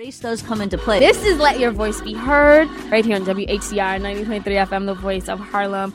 race does come into play. This is Let Your Voice Be Heard, right here on WHCR 90.3 FM, the voice of Harlem.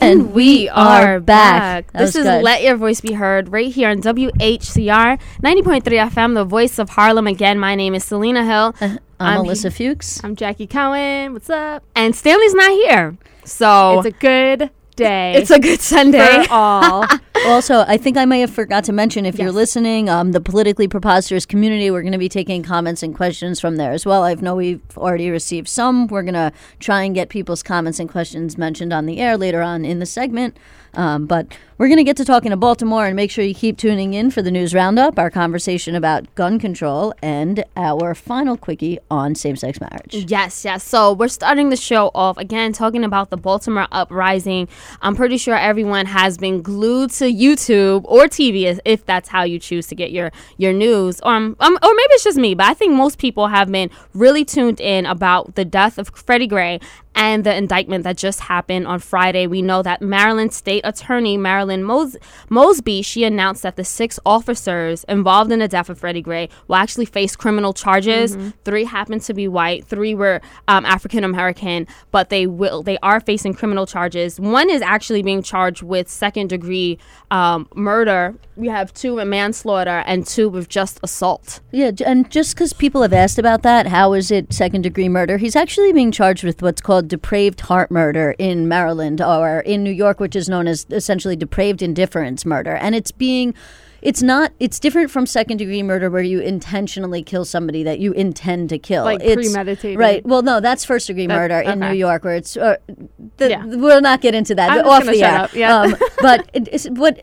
And we are back. This is good. Let Your Voice Be Heard right here on WHCR 90.3 FM, the voice of Harlem. Again, my name is Selena Hill. I'm Alyssa Fuchs. I'm Jackie Cowan. What's up? And Stanley's not here. So it's a good day. It's a good Sunday. For all. Also, I think I may have forgot to mention, if you're listening, the Politically Preposterous community, we're going to be taking comments and questions from there as well. I know we've already received some. We're going to try and get people's comments and questions mentioned on the air later on in the segment. But we're going to get to talking to Baltimore, and make sure you keep tuning in for the News Roundup, our conversation about gun control, and our final quickie on same-sex marriage. Yes. So we're starting the show off, again, talking about the Baltimore uprising. I'm pretty sure everyone has been glued to YouTube or TV, if that's how you choose to get your news, or maybe it's just me, but I think most people have been really tuned in about the death of Freddie Gray and the indictment that just happened on Friday. We know that Maryland State Attorney Marilyn Mosby, she announced that the 6 officers involved in the death of Freddie Gray will actually face criminal charges. Mm-hmm. 3 happened to be white, 3 were African American, but they are facing criminal charges. 1 is actually being charged with second-degree murder. We have 2 with manslaughter and 2 with just assault. Yeah, and just because people have asked about that, how is it second-degree murder? He's actually being charged with what's called depraved heart murder in Maryland, or in New York, which is known as essentially depraved indifference murder. And it's different from second degree murder, where you intentionally kill somebody that you intend to kill. Like it's premeditated. Right. Well, no, that's first degree murder in New York, where it's we'll not get into that. I'm off the air. Up, yeah. But what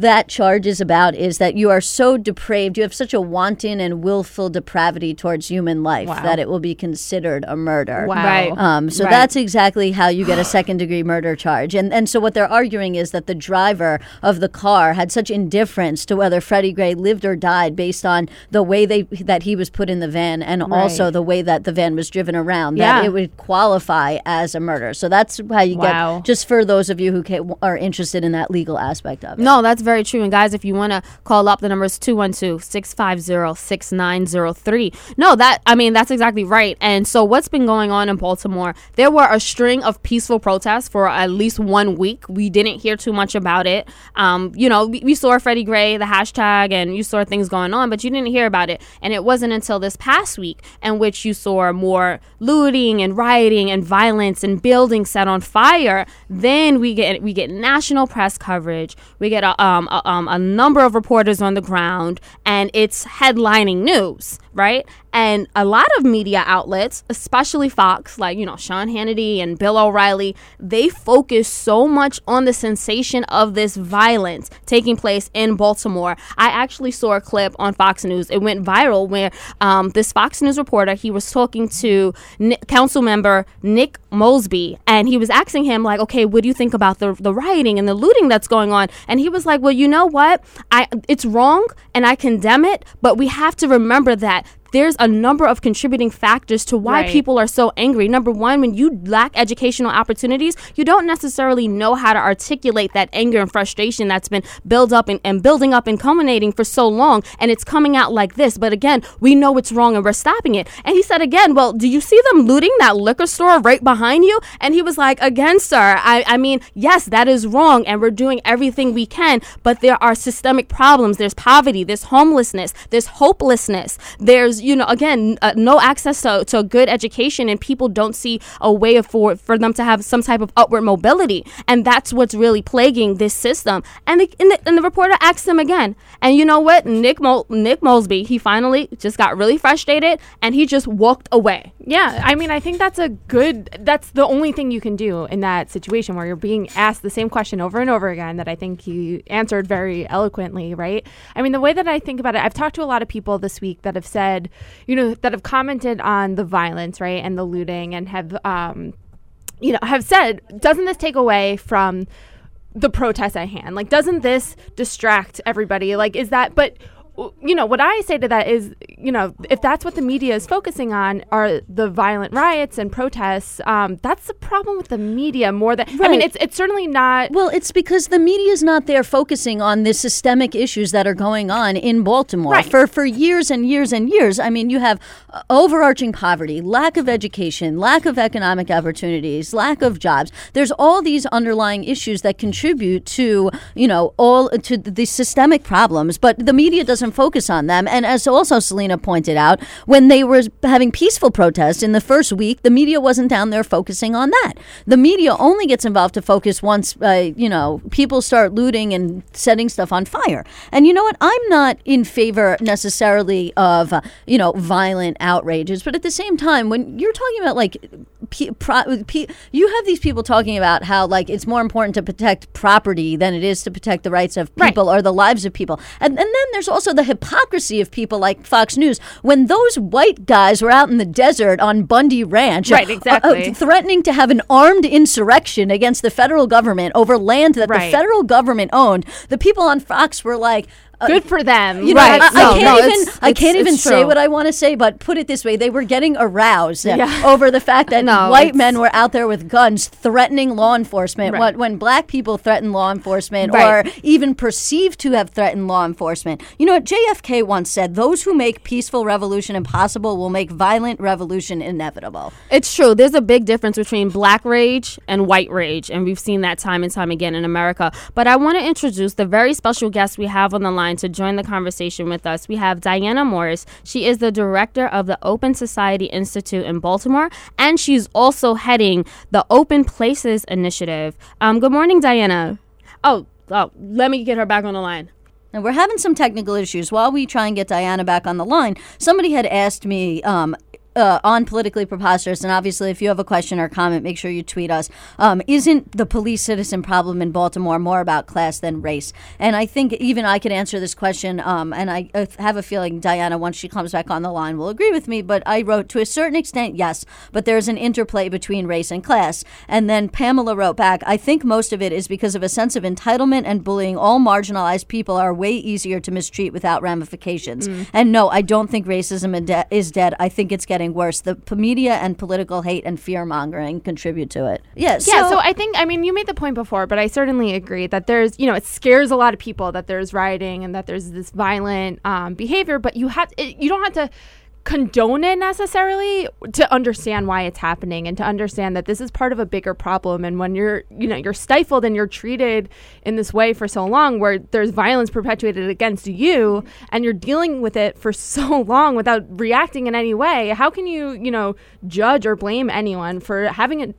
that charge is about is that you are so depraved, you have such a wanton and willful depravity towards human life that it will be considered a murder. Wow. Right. So that's exactly how you get a second degree murder charge. And so what they're arguing is that the driver of the car had such indifference to whether Freddie Gray lived or died, based on the way that he was put in the van, and also the way that the van was driven around, that it would qualify as a murder. So that's how you get, just for those of you who are interested in that legal aspect of it. No, that's very true. And guys, if you want to call up, the number is 212-650-6903. No, that's exactly right. And so what's been going on in Baltimore, there were a string of peaceful protests for at least 1 week. We didn't hear too much about it. We saw Freddie Gray, the hashtag, and you saw things going on, but you didn't hear about it. And it wasn't until this past week in which you saw more looting and rioting and violence and buildings set on fire. Then we get national press coverage. We get a number of reporters on the ground, and it's headlining news, right? And a lot of media outlets, especially Fox, like, Sean Hannity and Bill O'Reilly, they focus so much on the sensation of this violence taking place in Baltimore. I actually saw a clip on Fox News. It went viral, where this Fox News reporter, he was talking to council member Nick Mosby, and he was asking him, like, okay, what do you think about the rioting and the looting that's going on? And he was like, well, you know what? It's wrong, and I condemn it, but we have to remember that there's a number of contributing factors to why people are so angry. Number one, when you lack educational opportunities, you don't necessarily know how to articulate that anger and frustration that's been building up and culminating for so long, and it's coming out like this. But again, we know it's wrong and we're stopping it. And he said again, well, do you see them looting that liquor store right behind you? And he was like, again, sir, I mean, yes, that is wrong, and we're doing everything we can, but there are systemic problems. There's poverty, there's homelessness, there's hopelessness, there's no access to good education, and people don't see a way for them to have some type of upward mobility. And that's what's really plaguing this system. And the reporter asked him again. And you know what? Nick Mosby, he finally just got really frustrated, and he just walked away. Yeah, I mean, I think that's the only thing you can do in that situation, where you're being asked the same question over and over again, that I think he answered very eloquently, right? I mean, the way that I think about it, I've talked to a lot of people this week that have said, that have commented on the violence, right, and the looting, and have said, doesn't this take away from the protest at hand? Like, doesn't this distract everybody? Like, is that, but you know, what I say to that is, you know, if that's what the media is focusing on are the violent riots and protests, that's the problem with the media more than, right. I mean, it's certainly not. Well, it's because the media is not there focusing on the systemic issues that are going on in Baltimore right. for years and years and years. I mean, you have overarching poverty, lack of education, lack of economic opportunities, lack of jobs. There's all these underlying issues that contribute to, you know, all to the systemic problems, but the media doesn't focus on them. And as also Selena pointed out, when they were having peaceful protests in the first week, the media wasn't down there focusing on that. The media only gets involved to focus once, you know, people start looting and setting stuff on fire. And you know what? I'm not in favor necessarily of, you know, violent outrages. But at the same time, when you're talking about like, you have these people talking about how like it's more important to protect property than it is to protect the rights of people right. or the lives of people. And then there's also the hypocrisy of people like Fox News when those white guys were out in the desert on Bundy Ranch right, exactly. Threatening to have an armed insurrection against the federal government over land that right. the federal government owned. The people on Fox were like, good for them. You know, right. I can't even say what I want to say, but put it this way. They were getting aroused over the fact that white men were out there with guns threatening law enforcement. Right. When black people threaten law enforcement right. or even perceived to have threatened law enforcement. You know, JFK once said, those who make peaceful revolution impossible will make violent revolution inevitable. It's true. There's a big difference between black rage and white rage, and we've seen that time and time again in America. But I want to introduce the very special guest we have on the line to join the conversation with us. We have Diana Morris. She is the director of the Open Society Institute in Baltimore, and she's also heading the Open Places Initiative. Good morning, Diana. Oh, let me get her back on the line. Now, we're having some technical issues. While we try and get Diana back on the line, somebody had asked me on Politically Preposterous, and obviously if you have a question or comment, make sure you tweet us, isn't the police-citizen problem in Baltimore more about class than race? And I think even I could answer this question, and I have a feeling Diana, once she comes back on the line, will agree with me, but I wrote, to a certain extent, yes, but there's an interplay between race and class. And then Pamela wrote back, I think most of it is because of a sense of entitlement and bullying. All marginalized people are way easier to mistreat without ramifications. And no, I don't think racism is dead. I think it's getting worse. The media and political hate and fear-mongering contribute to it. Yes. Yeah, so I think, I mean, you made the point before, but I certainly agree that there's, you know, it scares a lot of people that there's rioting and that there's this violent behavior, but you don't have to condone it necessarily to understand why it's happening and to understand that this is part of a bigger problem. And when you're stifled and you're treated in this way for so long, where there's violence perpetuated against you and you're dealing with it for so long without reacting in any way, how can you judge or blame anyone for having it,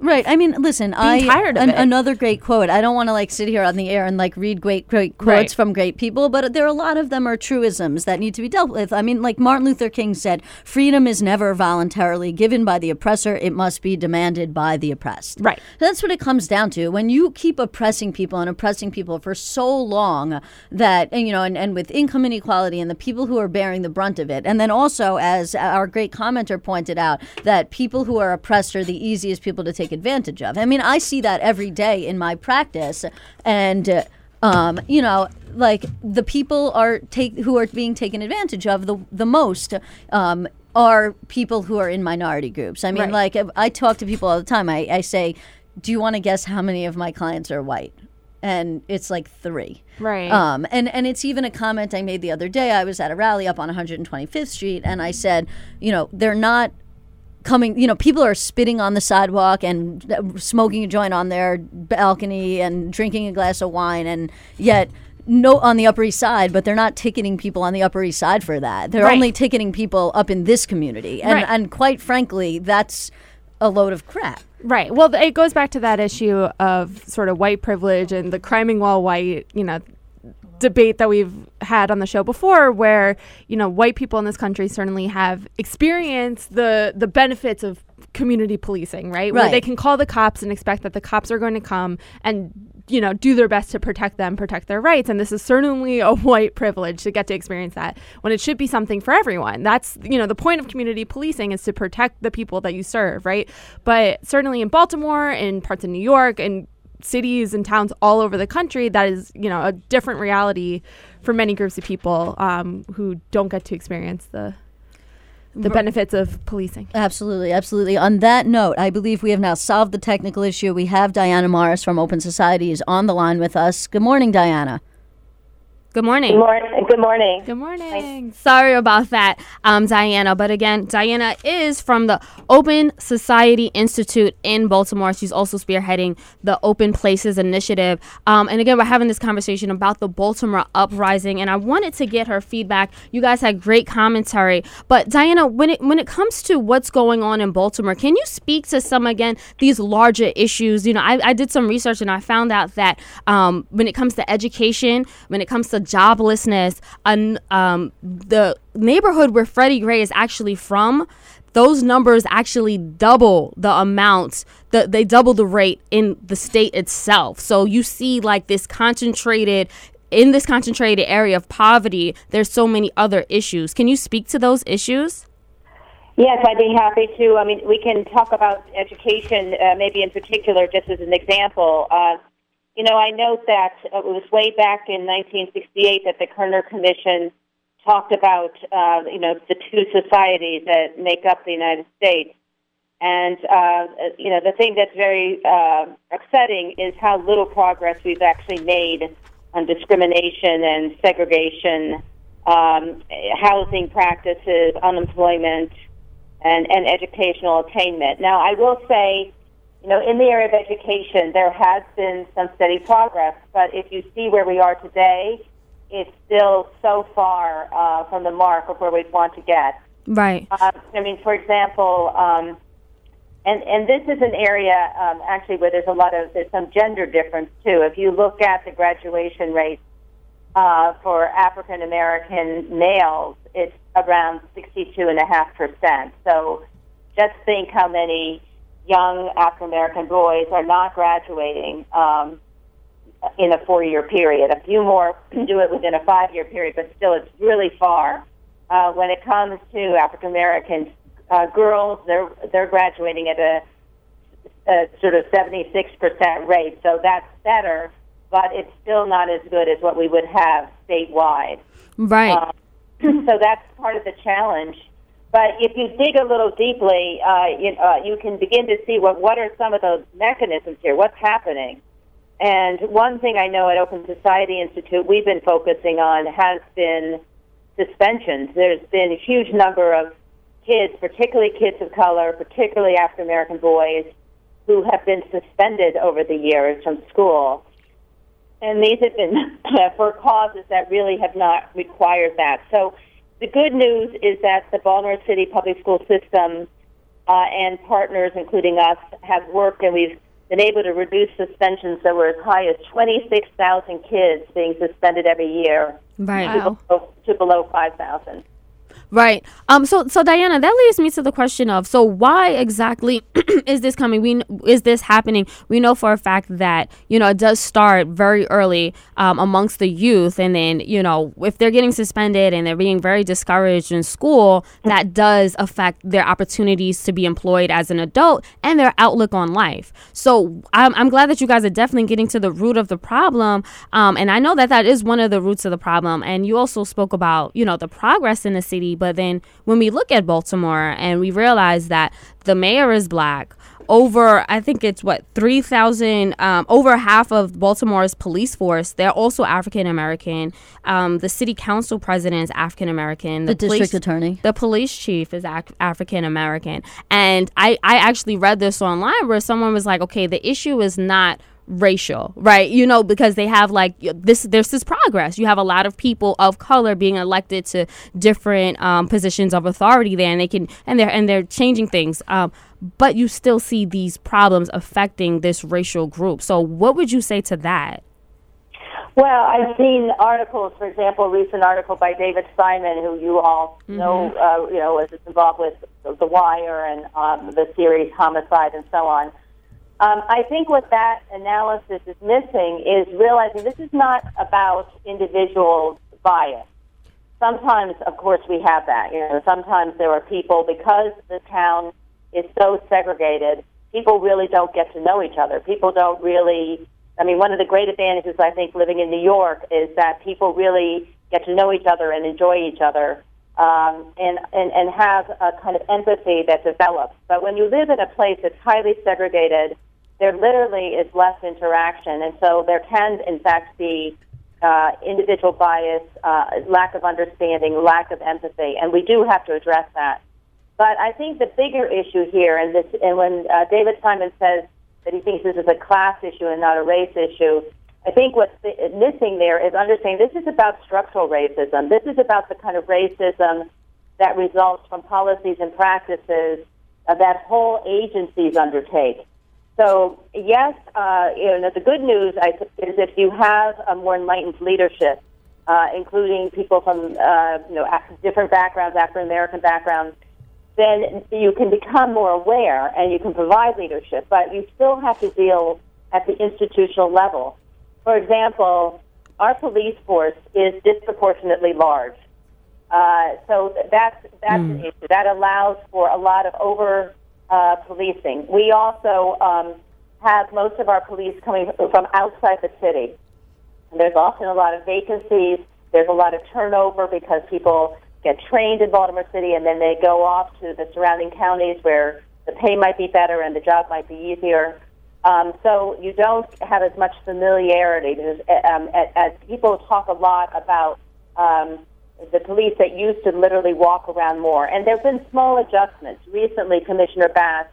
Right. I mean, listen, I'm tired of it. Another great quote. I don't want to sit here on the air and read great quotes right. from great people, but there are a lot of them are truisms that need to be dealt with. I mean, like Martin Luther King said, freedom is never voluntarily given by the oppressor. It must be demanded by the oppressed. Right. That's what it comes down to. When you keep oppressing people for so long that, and with income inequality and the people who are bearing the brunt of it. And then also, as our great commenter pointed out, that people who are oppressed are the easiest people to take advantage of. I mean, I see that every day in my practice, and the people who are being taken advantage of the most are people who are in minority groups. I mean, right. I talk to people all the time. I say, do you want to guess how many of my clients are white? And it's 3. Right. And it's even a comment I made the other day. I was at a rally up on 125th Street, and I said, they're not coming, people are spitting on the sidewalk and smoking a joint on their balcony and drinking a glass of wine, and yet no on the Upper East Side, but they're not ticketing people on the Upper East Side for that. They're right. only ticketing people up in this community. And, right. and quite frankly, that's a load of crap. Right. Well, it goes back to that issue of sort of white privilege and the criming while white, debate that we've had on the show before, where white people in this country certainly have experienced the benefits of community policing, right? Where they can call the cops and expect that the cops are going to come and do their best to protect them, protect their rights. And this is certainly a white privilege to get to experience that when it should be something for everyone. That's, the point of community policing is to protect the people that you serve, right? But certainly in Baltimore, in parts of New York, and cities and towns all over the country, that is, you know, a different reality for many groups of people who don't get to experience the benefits of policing. Absolutely, absolutely. On that note, I believe we have now solved the technical issue. We have Diana Morris from Open Society is on the line with us. Good morning, Diana. Good morning. Good morning. Good morning. Good morning. Hi. Sorry about that, Diana. But again, Diana is from the Open Society Institute in Baltimore. She's also spearheading the Open Places Initiative. And again, we're having this conversation about the Baltimore uprising, and I wanted to get her feedback. You guys had great commentary. But Diana, when it comes to what's going on in Baltimore, can you speak to some, again, these larger issues? You know, I did some research, and I found out that when it comes to education, when it comes to joblessness, and the neighborhood where Freddie Gray is actually from, those numbers actually double the amount, they double the rate in the state itself. So you see, like, this concentrated area of poverty, there's so many other issues. Can you speak to those issues? Yes, I'd be happy to. I mean, we can talk about education maybe in particular, just as an example. You know, I note that it was way back in 1968 that the Kerner Commission talked about, you know, the two societies that make up the United States. And, you know, the thing that's very upsetting is how little progress we've actually made on discrimination and segregation, housing practices, unemployment, and educational attainment. Now, I will say, you know, in the area of education, there has been some steady progress, but if you see where we are today, it's still so far from the mark of where we'd want to get. Right. I mean, for example, and this is an area actually where there's some gender difference too. If you look at the graduation rate for African American males, it's around 62.5%. So, just think how many young African-American boys are not graduating in a 4-year period. A few more do it within a 5-year period, but still it's really far. When it comes to African-American girls, they're graduating at a sort of 76% rate, so that's better, but it's still not as good as what we would have statewide. Right. So that's part of the challenge. But if you dig a little deeply, you can begin to see what are some of those mechanisms here, what's happening. And one thing I know at Open Society Institute we've been focusing on has been suspensions. There's been a huge number of kids, particularly kids of color, particularly African American boys, who have been suspended over the years from school. And these have been for causes that really have not required that. So the good news is that the Baltimore City Public School System and partners, including us, have worked, and we've been able to reduce suspensions that were as high as 26,000 kids being suspended every year. Right. Wow. to below 5,000. Right. So Diana, that leads me to the question of, so why exactly is this happening? We know for a fact that, you know, it does start very early amongst the youth. And then, you know, if they're getting suspended and they're being very discouraged in school, that does affect their opportunities to be employed as an adult and their outlook on life. So I'm glad that you guys are definitely getting to the root of the problem. And I know that is one of the roots of the problem. And you also spoke about, you know, the progress in the city. But then when we look at Baltimore and we realize that the mayor is black, over, I think it's what, 3,000, over half of Baltimore's police force, they're also African-American. The city council president is African-American. The district attorney. The police chief is African-American. And I actually read this online where someone was like, okay, the issue is not racial, right? You know, because they have like this, there's this progress. You have a lot of people of color being elected to different positions of authority there, and they're changing things. But you still see these problems affecting this racial group. So what would you say to that? Well, I've seen articles, for example, a recent article by David Simon, who you all know, you know, is involved with The Wire and the series Homicide and so on. I think what that analysis is missing is realizing this is not about individual bias. Sometimes, of course, we have that. You know, sometimes there are people, because the town is so segregated, people really don't get to know each other. People don't really I mean, one of the great advantages, I think, living in New York is that people really get to know each other and enjoy each other and have a kind of empathy that develops. But when you live in a place that's highly segregated, there literally is less interaction. And so there can, in fact, be individual bias, lack of understanding, lack of empathy. And we do have to address that. But I think the bigger issue here, and when David Simon says that he thinks this is a class issue and not a race issue, I think what's missing there is understanding this is about structural racism. This is about the kind of racism that results from policies and practices that whole agencies undertake. So, yes, you know, the good news is if you have a more enlightened leadership, including people from you know, different backgrounds, African American backgrounds, then you can become more aware and you can provide leadership, but you still have to deal at the institutional level. For example, our police force is disproportionately large. So that's an issue. That allows for a lot of over-policing. We also have most of our police coming from outside the city. And there's often a lot of vacancies. There's a lot of turnover because people get trained in Baltimore City, and then they go off to the surrounding counties where the pay might be better and the job might be easier. So you don't have as much familiarity. As people talk a lot about the police that used to literally walk around more. And there have been small adjustments. Recently, Commissioner Bass,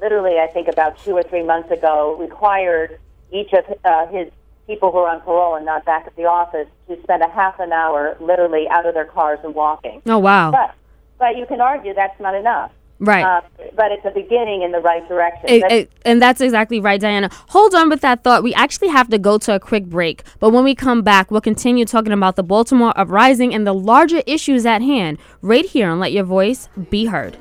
literally I think about 2 or 3 months ago, required each of his people who are on parole and not back at the office to spend a half an hour literally out of their cars and walking. Oh, wow. But you can argue that's not enough. Right. But it's a beginning in the right direction. And that's exactly right, Diana. Hold on with that thought. We actually have to go to a quick break. But when we come back, we'll continue talking about the Baltimore uprising and the larger issues at hand right here on Let Your Voice Be Heard.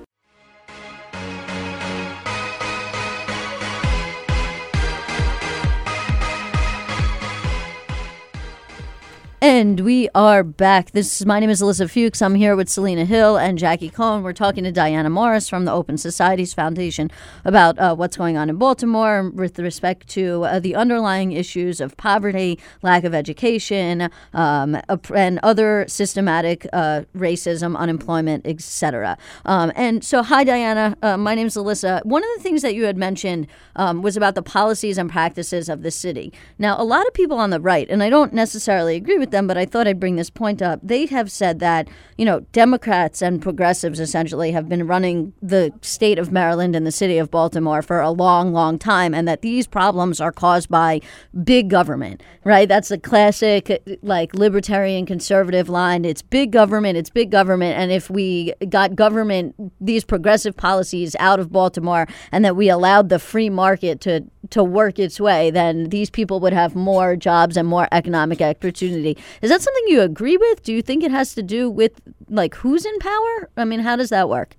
And we are back. My name is Alyssa Fuchs. I'm here with Selena Hill and Jackie Cowan. We're talking to Diana Morris from the Open Societies Foundation about what's going on in Baltimore with respect to the underlying issues of poverty, lack of education, and other systematic racism, unemployment, etc. And so, hi, Diana. My name is Alyssa. One of the things that you had mentioned was about the policies and practices of the city. Now, a lot of people on the right, and I don't necessarily agree with them, but I thought I'd bring this point up. They have said that, you know, Democrats and progressives essentially have been running the state of Maryland and the city of Baltimore for a long, long time, and that these problems are caused by big government, right? That's the classic, like, libertarian conservative line. It's big government, it's big government, and if we got government, these progressive policies out of Baltimore, and that we allowed the free market to work its way, then these people would have more jobs and more economic opportunity. Is that something you agree with? Do you think it has to do with, like, who's in power? I mean, how does that work?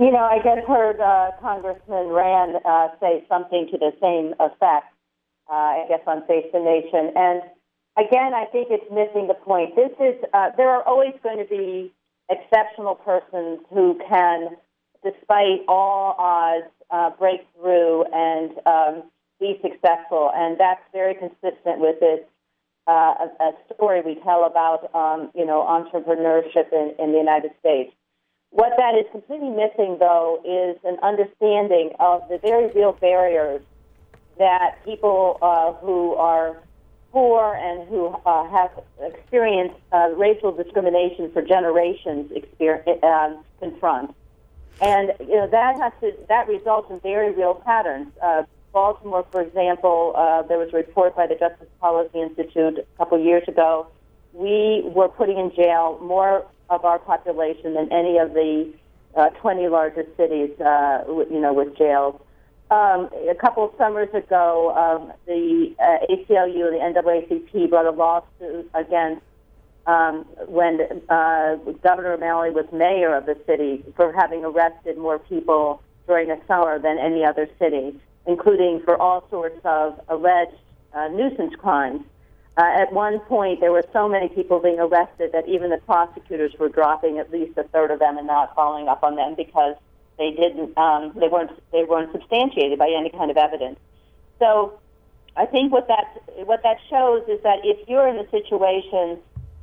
You know, I just heard Congressman Rand say something to the same effect, I guess, on Face the Nation. And, again, I think it's missing the point. There are always going to be exceptional persons who can, despite all odds, break through and be successful. And that's very consistent with this a story we tell about, you know, entrepreneurship in the United States. What that is completely missing, though, is an understanding of the very real barriers that people who are poor and who have experienced racial discrimination for generations confront. And, you know, that results in very real patterns. Baltimore, for example, there was a report by the Justice Policy Institute a couple years ago. We were putting in jail more of our population than any of the 20 largest cities, you know, with jails. A couple of summers ago, the ACLU and the NAACP brought a lawsuit against when Governor O'Malley was mayor of the city for having arrested more people during the summer than any other city, including for all sorts of alleged nuisance crimes. At one point, there were so many people being arrested that even the prosecutors were dropping at least a third of them and not following up on them because they weren't substantiated by any kind of evidence. So I think what that shows is that if you're in a situation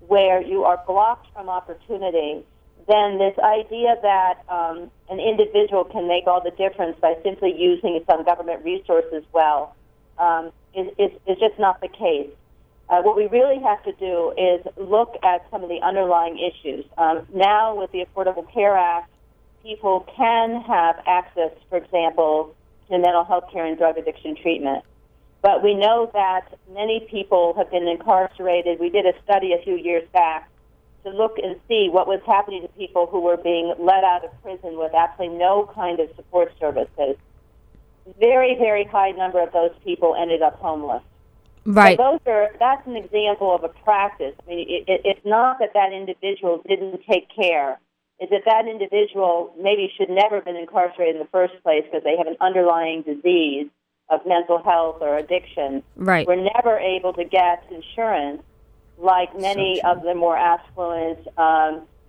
where you are blocked from opportunity, then this idea that an individual can make all the difference by simply using some government resources well is just not the case. What we really have to do is look at some of the underlying issues. Now, with the Affordable Care Act, people can have access, for example, to mental health care and drug addiction treatment. But we know that many people have been incarcerated. We did a study a few years back to look and see what was happening to people who were being let out of prison with absolutely no kind of support services. Very, very high number of those people ended up homeless. Right. So that's an example of a practice. I mean, it's not that individual didn't take care. It's that individual maybe should never have been incarcerated in the first place because they have an underlying disease of mental health or addiction. Right. We're never able to get insurance like many of the more affluent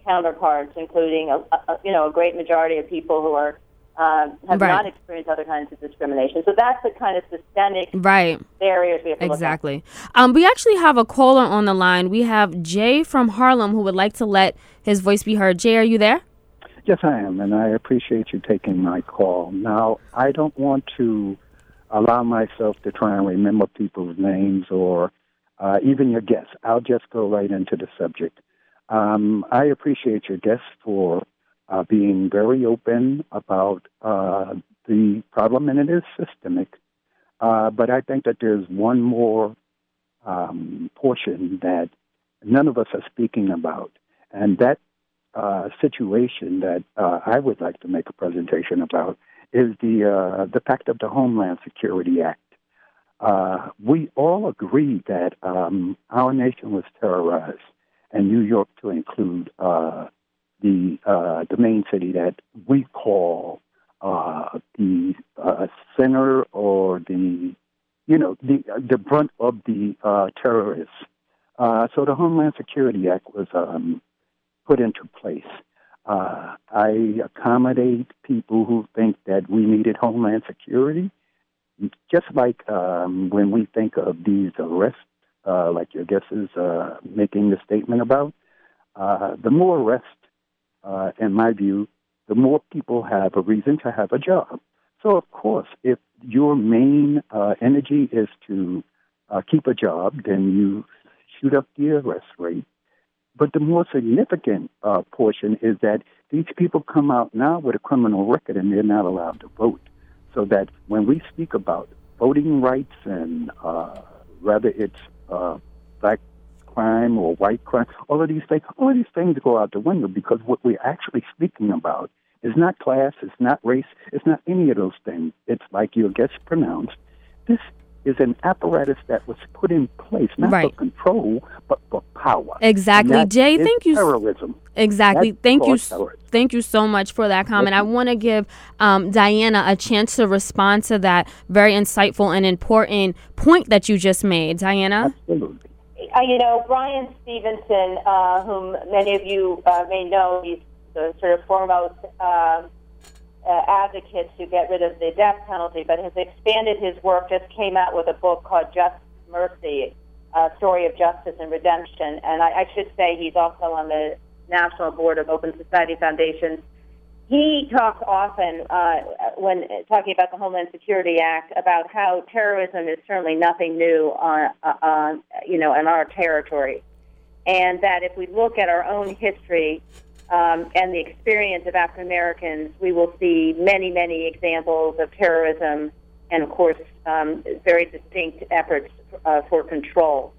counterparts, including a great majority of people who are have right. not experienced other kinds of discrimination. So that's the kind of systemic right. barriers we have to exactly. look at. We actually have a caller on the line. We have Jay from Harlem who would like to let his voice be heard. Jay, are you there? Yes, I am, and I appreciate you taking my call. Now, I don't want to allow myself to try and remember people's names or even your guests. I'll just go right into the subject. I appreciate your guests for being very open about the problem, and it is systemic. But I think that there's one more portion that none of us are speaking about, and that situation that I would like to make a presentation about is the Pact of the Homeland Security Act. We all agree that our nation was terrorized, and New York to include the main city that we call the center or the brunt of the terrorists. So the Homeland Security Act was put into place. I accommodate people who think that we needed Homeland Security, just like when we think of these arrests, like your guest is making the statement about. The more arrests, in my view, the more people have a reason to have a job. So, of course, if your main energy is to keep a job, then you shoot up the arrest rate. But the more significant portion is that these people come out now with a criminal record and they're not allowed to vote. So that when we speak about voting rights and whether it's black crime or white crime, all of these things go out the window because what we're actually speaking about is not class, it's not race, it's not any of those things. It's like your guest pronounced. This is an apparatus that was put in place, not right. for control, but for power. Exactly. Jay, thank you. Terrorism. Exactly. That's thank you. Terrorism. Thank you so much for that comment. I want to give Diana a chance to respond to that very insightful and important point that you just made. Diana? Absolutely. Brian Stevenson, whom many of you may know, he's the sort of foremost advocates who get rid of the death penalty, but has expanded his work, just came out with a book called Just Mercy, a story of justice and redemption. And I should say he's also on the National Board of Open Society Foundations. He talks often, when talking about the Homeland Security Act, about how terrorism is certainly nothing new in our territory. And that if we look at our own history, and the experience of African Americans, we will see many, many examples of terrorism and, of course, very distinct efforts for control.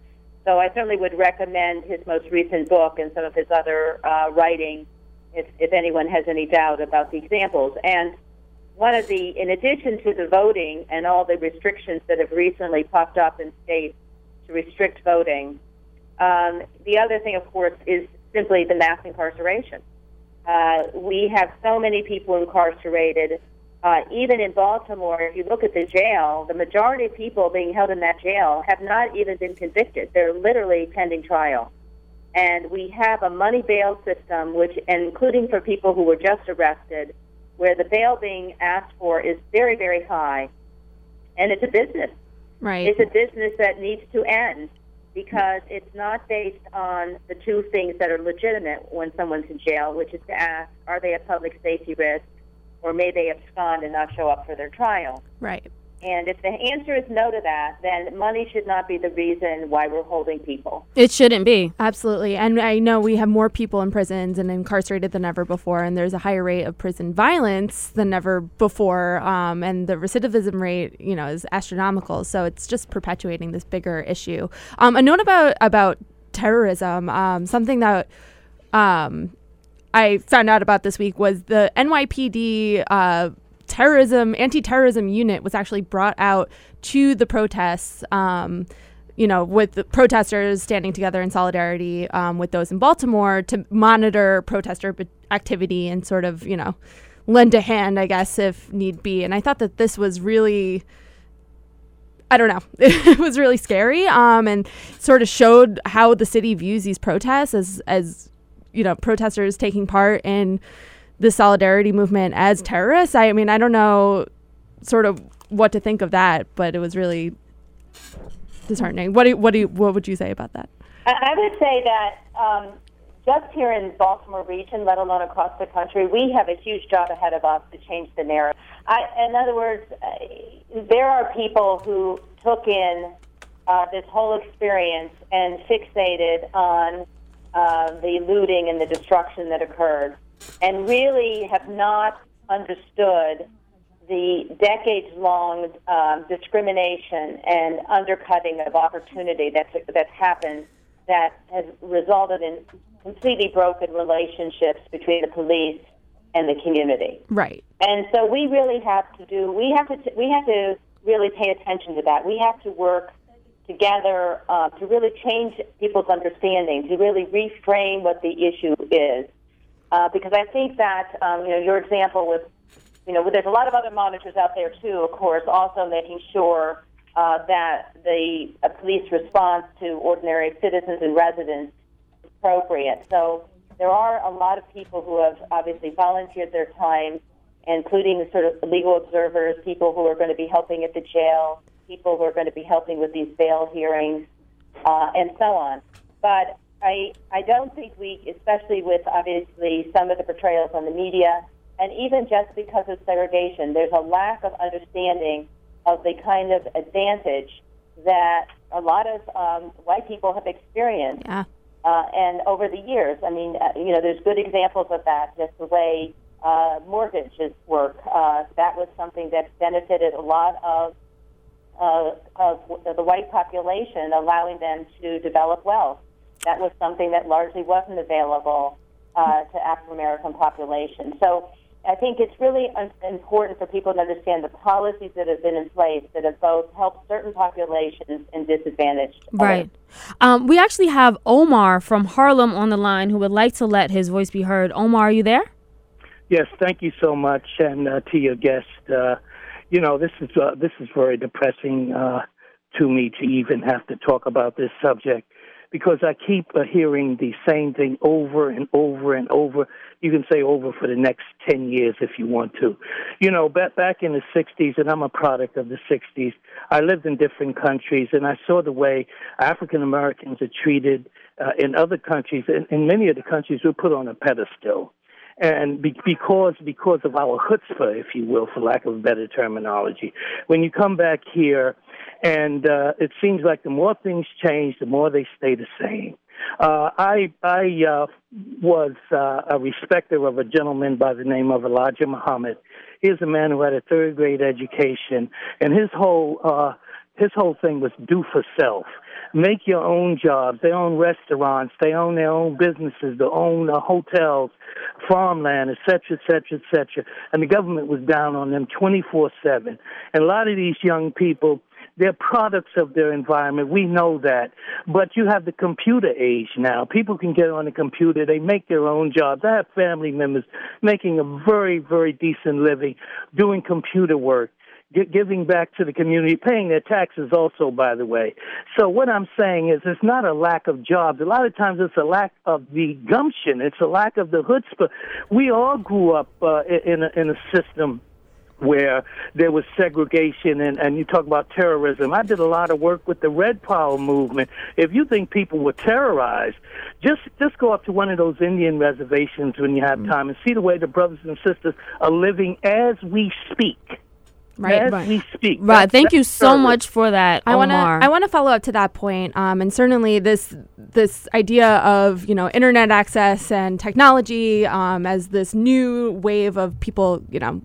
So I certainly would recommend his most recent book and some of his other writing if anyone has any doubt about the examples. And in addition to the voting and all the restrictions that have recently popped up in states to restrict voting, the other thing, of course, is simply the mass incarceration. We have so many people incarcerated. Even in Baltimore, if you look at the jail, the majority of people being held in that jail have not even been convicted. They're literally pending trial. And we have a money bail system, which, including for people who were just arrested, where the bail being asked for is very, very high. And it's a business. Right. It's a business that needs to end because it's not based on the two things that are legitimate when someone's in jail, which is to ask, are they a public safety risk, or may they abscond and not show up for their trial? Right. And if the answer is no to that, then money should not be the reason why we're holding people. It shouldn't be. Absolutely. And I know we have more people in prisons and incarcerated than ever before, and there's a higher rate of prison violence than ever before, and the recidivism rate, you know, is astronomical. So it's just perpetuating this bigger issue. A note about terrorism, something that I found out about this week was the NYPD anti-terrorism unit was actually brought out to the protests, with the protesters standing together in solidarity with those in Baltimore to monitor protester activity and sort of, lend a hand, I guess, if need be. And I thought that this was really, I don't know, it was really scary and sort of showed how the city views these protests as protesters taking part in the solidarity movement as terrorists. I mean, I don't know sort of what to think of that, but it was really disheartening. What would you say about that? I would say that just here in Baltimore region, let alone across the country, we have a huge job ahead of us to change the narrative. In other words, there are people who took in this whole experience and fixated on the looting and the destruction that occurred, and really have not understood the decades-long discrimination and undercutting of opportunity that's happened, that has resulted in completely broken relationships between the police and the community. Right. And so we really have to really pay attention to that. We have to work together to really change people's understanding, to really reframe what the issue is. Because I think that, your example with, there's a lot of other monitors out there, too, of course, also making sure that the police response to ordinary citizens and residents is appropriate. So there are a lot of people who have obviously volunteered their time, including the sort of legal observers, people who are going to be helping at the jail, people who are going to be helping with these bail hearings, and so on. But I don't think we, especially with obviously some of the portrayals on the media, and even just because of segregation, there's a lack of understanding of the kind of advantage that a lot of white people have experienced. Yeah. And over the years. I mean, there's good examples of that, just the way mortgages work. That was something that benefited a lot of the white population, allowing them to develop wealth. That was something that largely wasn't available to African-American population. So I think it's really important for people to understand the policies that have been in place that have both helped certain populations and disadvantaged. Right. We actually have Omar from Harlem on the line who would like to let his voice be heard. Omar, are you there? Yes, thank you so much, and to your guest. This is very depressing to me to even have to talk about this subject, because I keep hearing the same thing over and over and over. You can say over for the next 10 years if you want to. Back in the 60s, and I'm a product of the 60s, I lived in different countries, and I saw the way African Americans are treated in other countries. In many of the countries, we're put on a pedestal. And because of our chutzpah, if you will, for lack of better terminology, when you come back here, and it seems like the more things change, the more they stay the same. I was a respecter of a gentleman by the name of Elijah Muhammad. He's a man who had a third-grade education, and his whole thing was do for self. Make your own jobs, their own restaurants, they own their own businesses, their own hotels, farmland, et cetera, et cetera, et cetera. And the government was down on them 24/7. And a lot of these young people, they're products of their environment. We know that. But you have the computer age now. People can get on the computer. They make their own jobs. I have family members making a very, very decent living doing computer work, giving back to the community, paying their taxes also, by the way. So what I'm saying is it's not a lack of jobs. A lot of times it's a lack of the gumption. It's a lack of the chutzpah. We all grew up in a system where there was segregation, and you talk about terrorism. I did a lot of work with the Red Paul movement. If you think people were terrorized, just go up to one of those Indian reservations when you have time and see the way the brothers and sisters are living as we speak. Right. Right. Thank you so much for that, Omar. I want to follow up to that point, and certainly this idea of, you know, internet access and technology as this new wave of people, you know,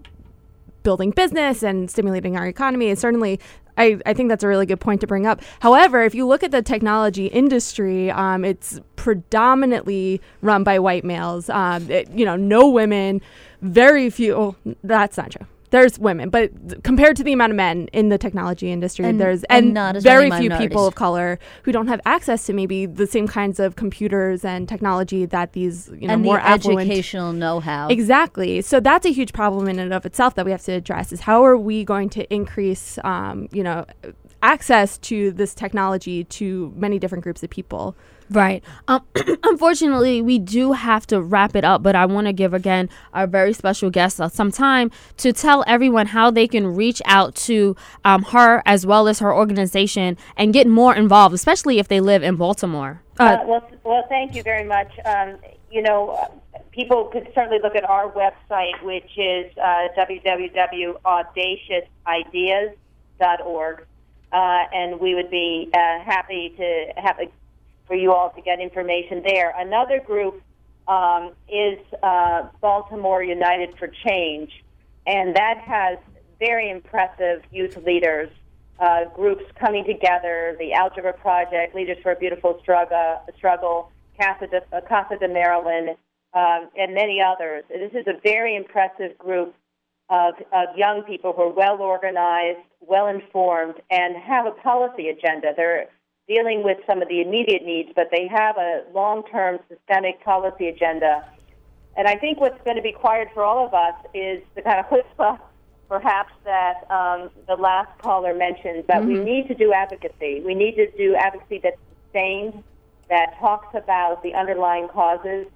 building business and stimulating our economy is certainly. I think that's a really good point to bring up. However, if you look at the technology industry, it's predominantly run by white males. No women, very few. Oh, that's not true. There's women, but compared to the amount of men in the technology industry, there's very few people of color who don't have access to maybe the same kinds of computers and technology that these, you know, and more affluent educational know-how. Exactly. So that's a huge problem in and of itself that we have to address, is how are we going to increase, access to this technology to many different groups of people. Right. Unfortunately, we do have to wrap it up, but I want to give, again, our very special guest some time to tell everyone how they can reach out to her as well as her organization and get more involved, especially if they live in Baltimore. Well, thank you very much. People could certainly look at our website, which is www.audaciousideas.org, and we would be happy to have for you all to get information there. Another group is Baltimore United for Change, and that has very impressive youth leaders, groups coming together, the Algebra Project, Leaders for a Beautiful Struggle, Casa de Maryland, and many others. This is a very impressive group of young people who are well-organized, well-informed, and have a policy agenda. They're dealing with some of the immediate needs, but they have a long-term systemic policy agenda. And I think what's going to be required for all of us is the kind of chutzpah, perhaps, that the last caller mentioned, but we need to do advocacy. We need to do advocacy that's sustained, that talks about the underlying causes.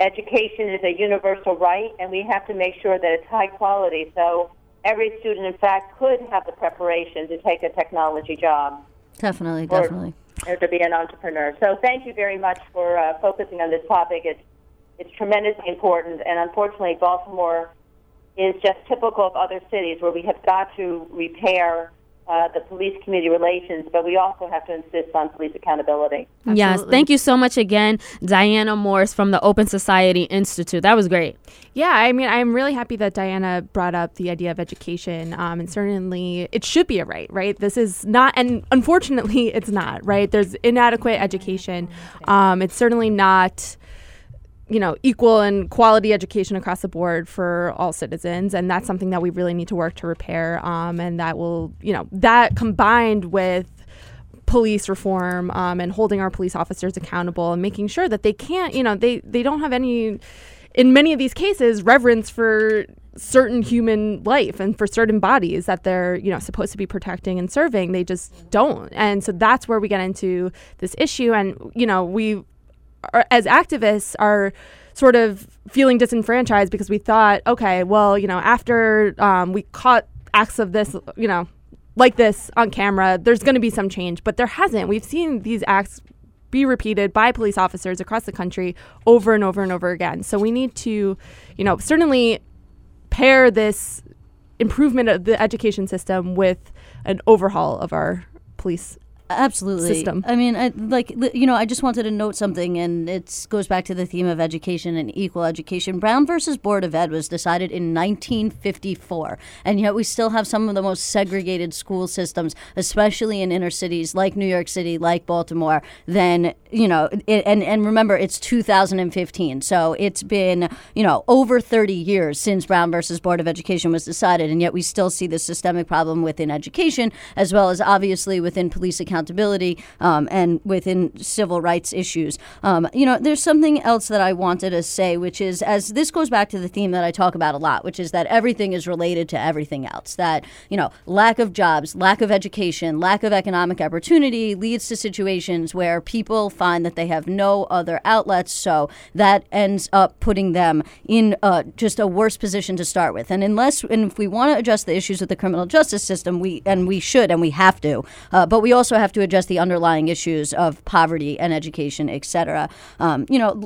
Education is a universal right, and we have to make sure that it's high quality, so every student, in fact, could have the preparation to take a technology job. Definitely. Or to be an entrepreneur. So thank you very much for focusing on this topic. It's tremendously important, and unfortunately Baltimore is just typical of other cities where we have got to repair the police-community relations, but we also have to insist on police accountability. Absolutely. Yes, thank you so much again, Diana Morris from the Open Society Institute. That was great. Yeah, I mean, I'm really happy that Diana brought up the idea of education, and certainly it should be a right, right? This is not, and unfortunately it's not, right? There's inadequate education. It's certainly not, you know, equal and quality education across the board for all citizens. And that's something that we really need to work to repair. And that will, you know, that combined with police reform and holding our police officers accountable and making sure that they can't, you know, they don't have any, in many of these cases, reverence for certain human life and for certain bodies that they're, you know, supposed to be protecting and serving. They just don't. And so that's where we get into this issue. And, you know, we as activists are sort of feeling disenfranchised because we thought, okay, well, you know, after we caught acts of this, you know, like this on camera, there's going to be some change. But there hasn't. We've seen these acts be repeated by police officers across the country over and over and over again. So we need to, you know, certainly pair this improvement of the education system with an overhaul of our police Absolutely. System. I mean, I just wanted to note something, and it goes back to the theme of education and equal education. Brown versus Board of Ed was decided in 1954, and yet we still have some of the most segregated school systems, especially in inner cities like New York City, like Baltimore. Then, you know, and remember, it's 2015, so it's been, you know, over 30 years since Brown versus Board of Education was decided, and yet we still see this systemic problem within education, as well as obviously within police accountability accountability and within civil rights issues. There's something else that I wanted to say, which is, as this goes back to the theme that I talk about a lot, which is that everything is related to everything else, that, you know, lack of jobs, lack of education, lack of economic opportunity leads to situations where people find that they have no other outlets. So that ends up putting them in just a worse position to start with. And if we want to address the issues with the criminal justice system, we should and we have to, but we also have to address the underlying issues of poverty and education, et cetera.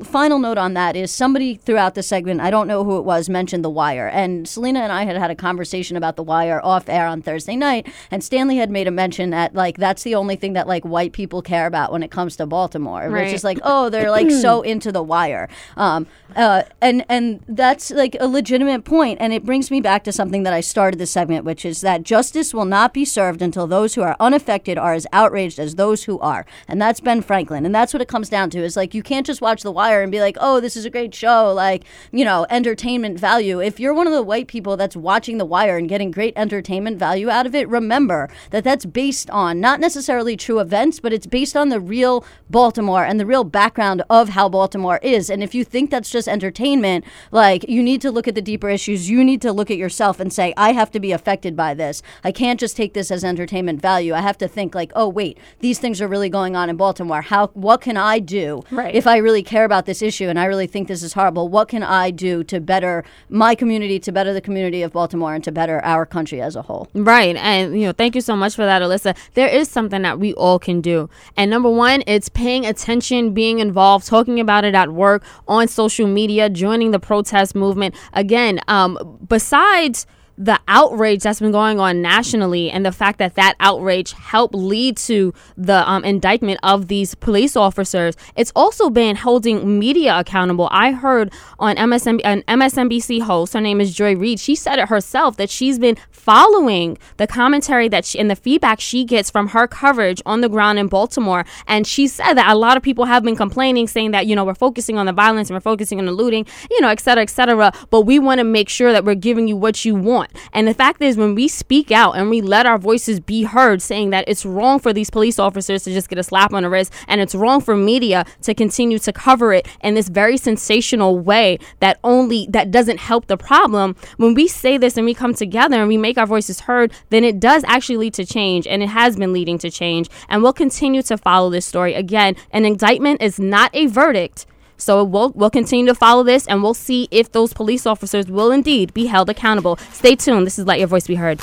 Final note on that is somebody throughout the segment, I don't know who it was, mentioned The Wire. And Selena and I had a conversation about The Wire off air on Thursday night, and Stanley had made a mention that, like, that's the only thing that, like, white people care about when it comes to Baltimore. Right. It's just like, oh, they're, like, so into The Wire. And that's, like, a legitimate point, and it brings me back to something that I started this segment, which is that justice will not be served until those who are unaffected are as outraged as those who are. And that's Ben Franklin, and that's what it comes down to, is, like, you can't just watch The Wire and be like, oh, this is a great show, like, you know, entertainment value. If you're one of the white people that's watching The Wire and getting great entertainment value out of it, remember that that's based on not necessarily true events, but it's based on the real Baltimore and the real background of how Baltimore is. And if you think that's just entertainment, like, you need to look at the deeper issues. You need to look at yourself and say, I have to be affected by this. I can't just take this as entertainment value. I have to think, like, oh, wait, these things are really going on in Baltimore. What can I do if I really care about this issue and I really think this is horrible? What can I do to better my community, to better the community of Baltimore, and to better our country as a whole? Right. And, you know, thank you so much for that, Alyssa. There is something that we all can do. And number one, it's paying attention, being involved, talking about it at work, on social media, joining the protest movement. Again, besides the outrage that's been going on nationally and the fact that outrage helped lead to the indictment of these police officers, it's also been holding media accountable. I heard on an MSNBC host, her name is Joy Reid, she said it herself that she's been following the commentary and the feedback she gets from her coverage on the ground in Baltimore. And she said that a lot of people have been complaining, saying that, you know, we're focusing on the violence and we're focusing on the looting, you know, et cetera, et cetera. But we want to make sure that we're giving you what you want. And the fact is, when we speak out and we let our voices be heard, saying that it's wrong for these police officers to just get a slap on the wrist, and it's wrong for media to continue to cover it in this very sensational way that doesn't help the problem. When we say this and we come together and we make our voices heard, then it does actually lead to change, and it has been leading to change. And we'll continue to follow this story. Again, an indictment is not a verdict. So we'll continue to follow this, and we'll see if those police officers will indeed be held accountable. Stay tuned. This is Let Your Voice Be Heard.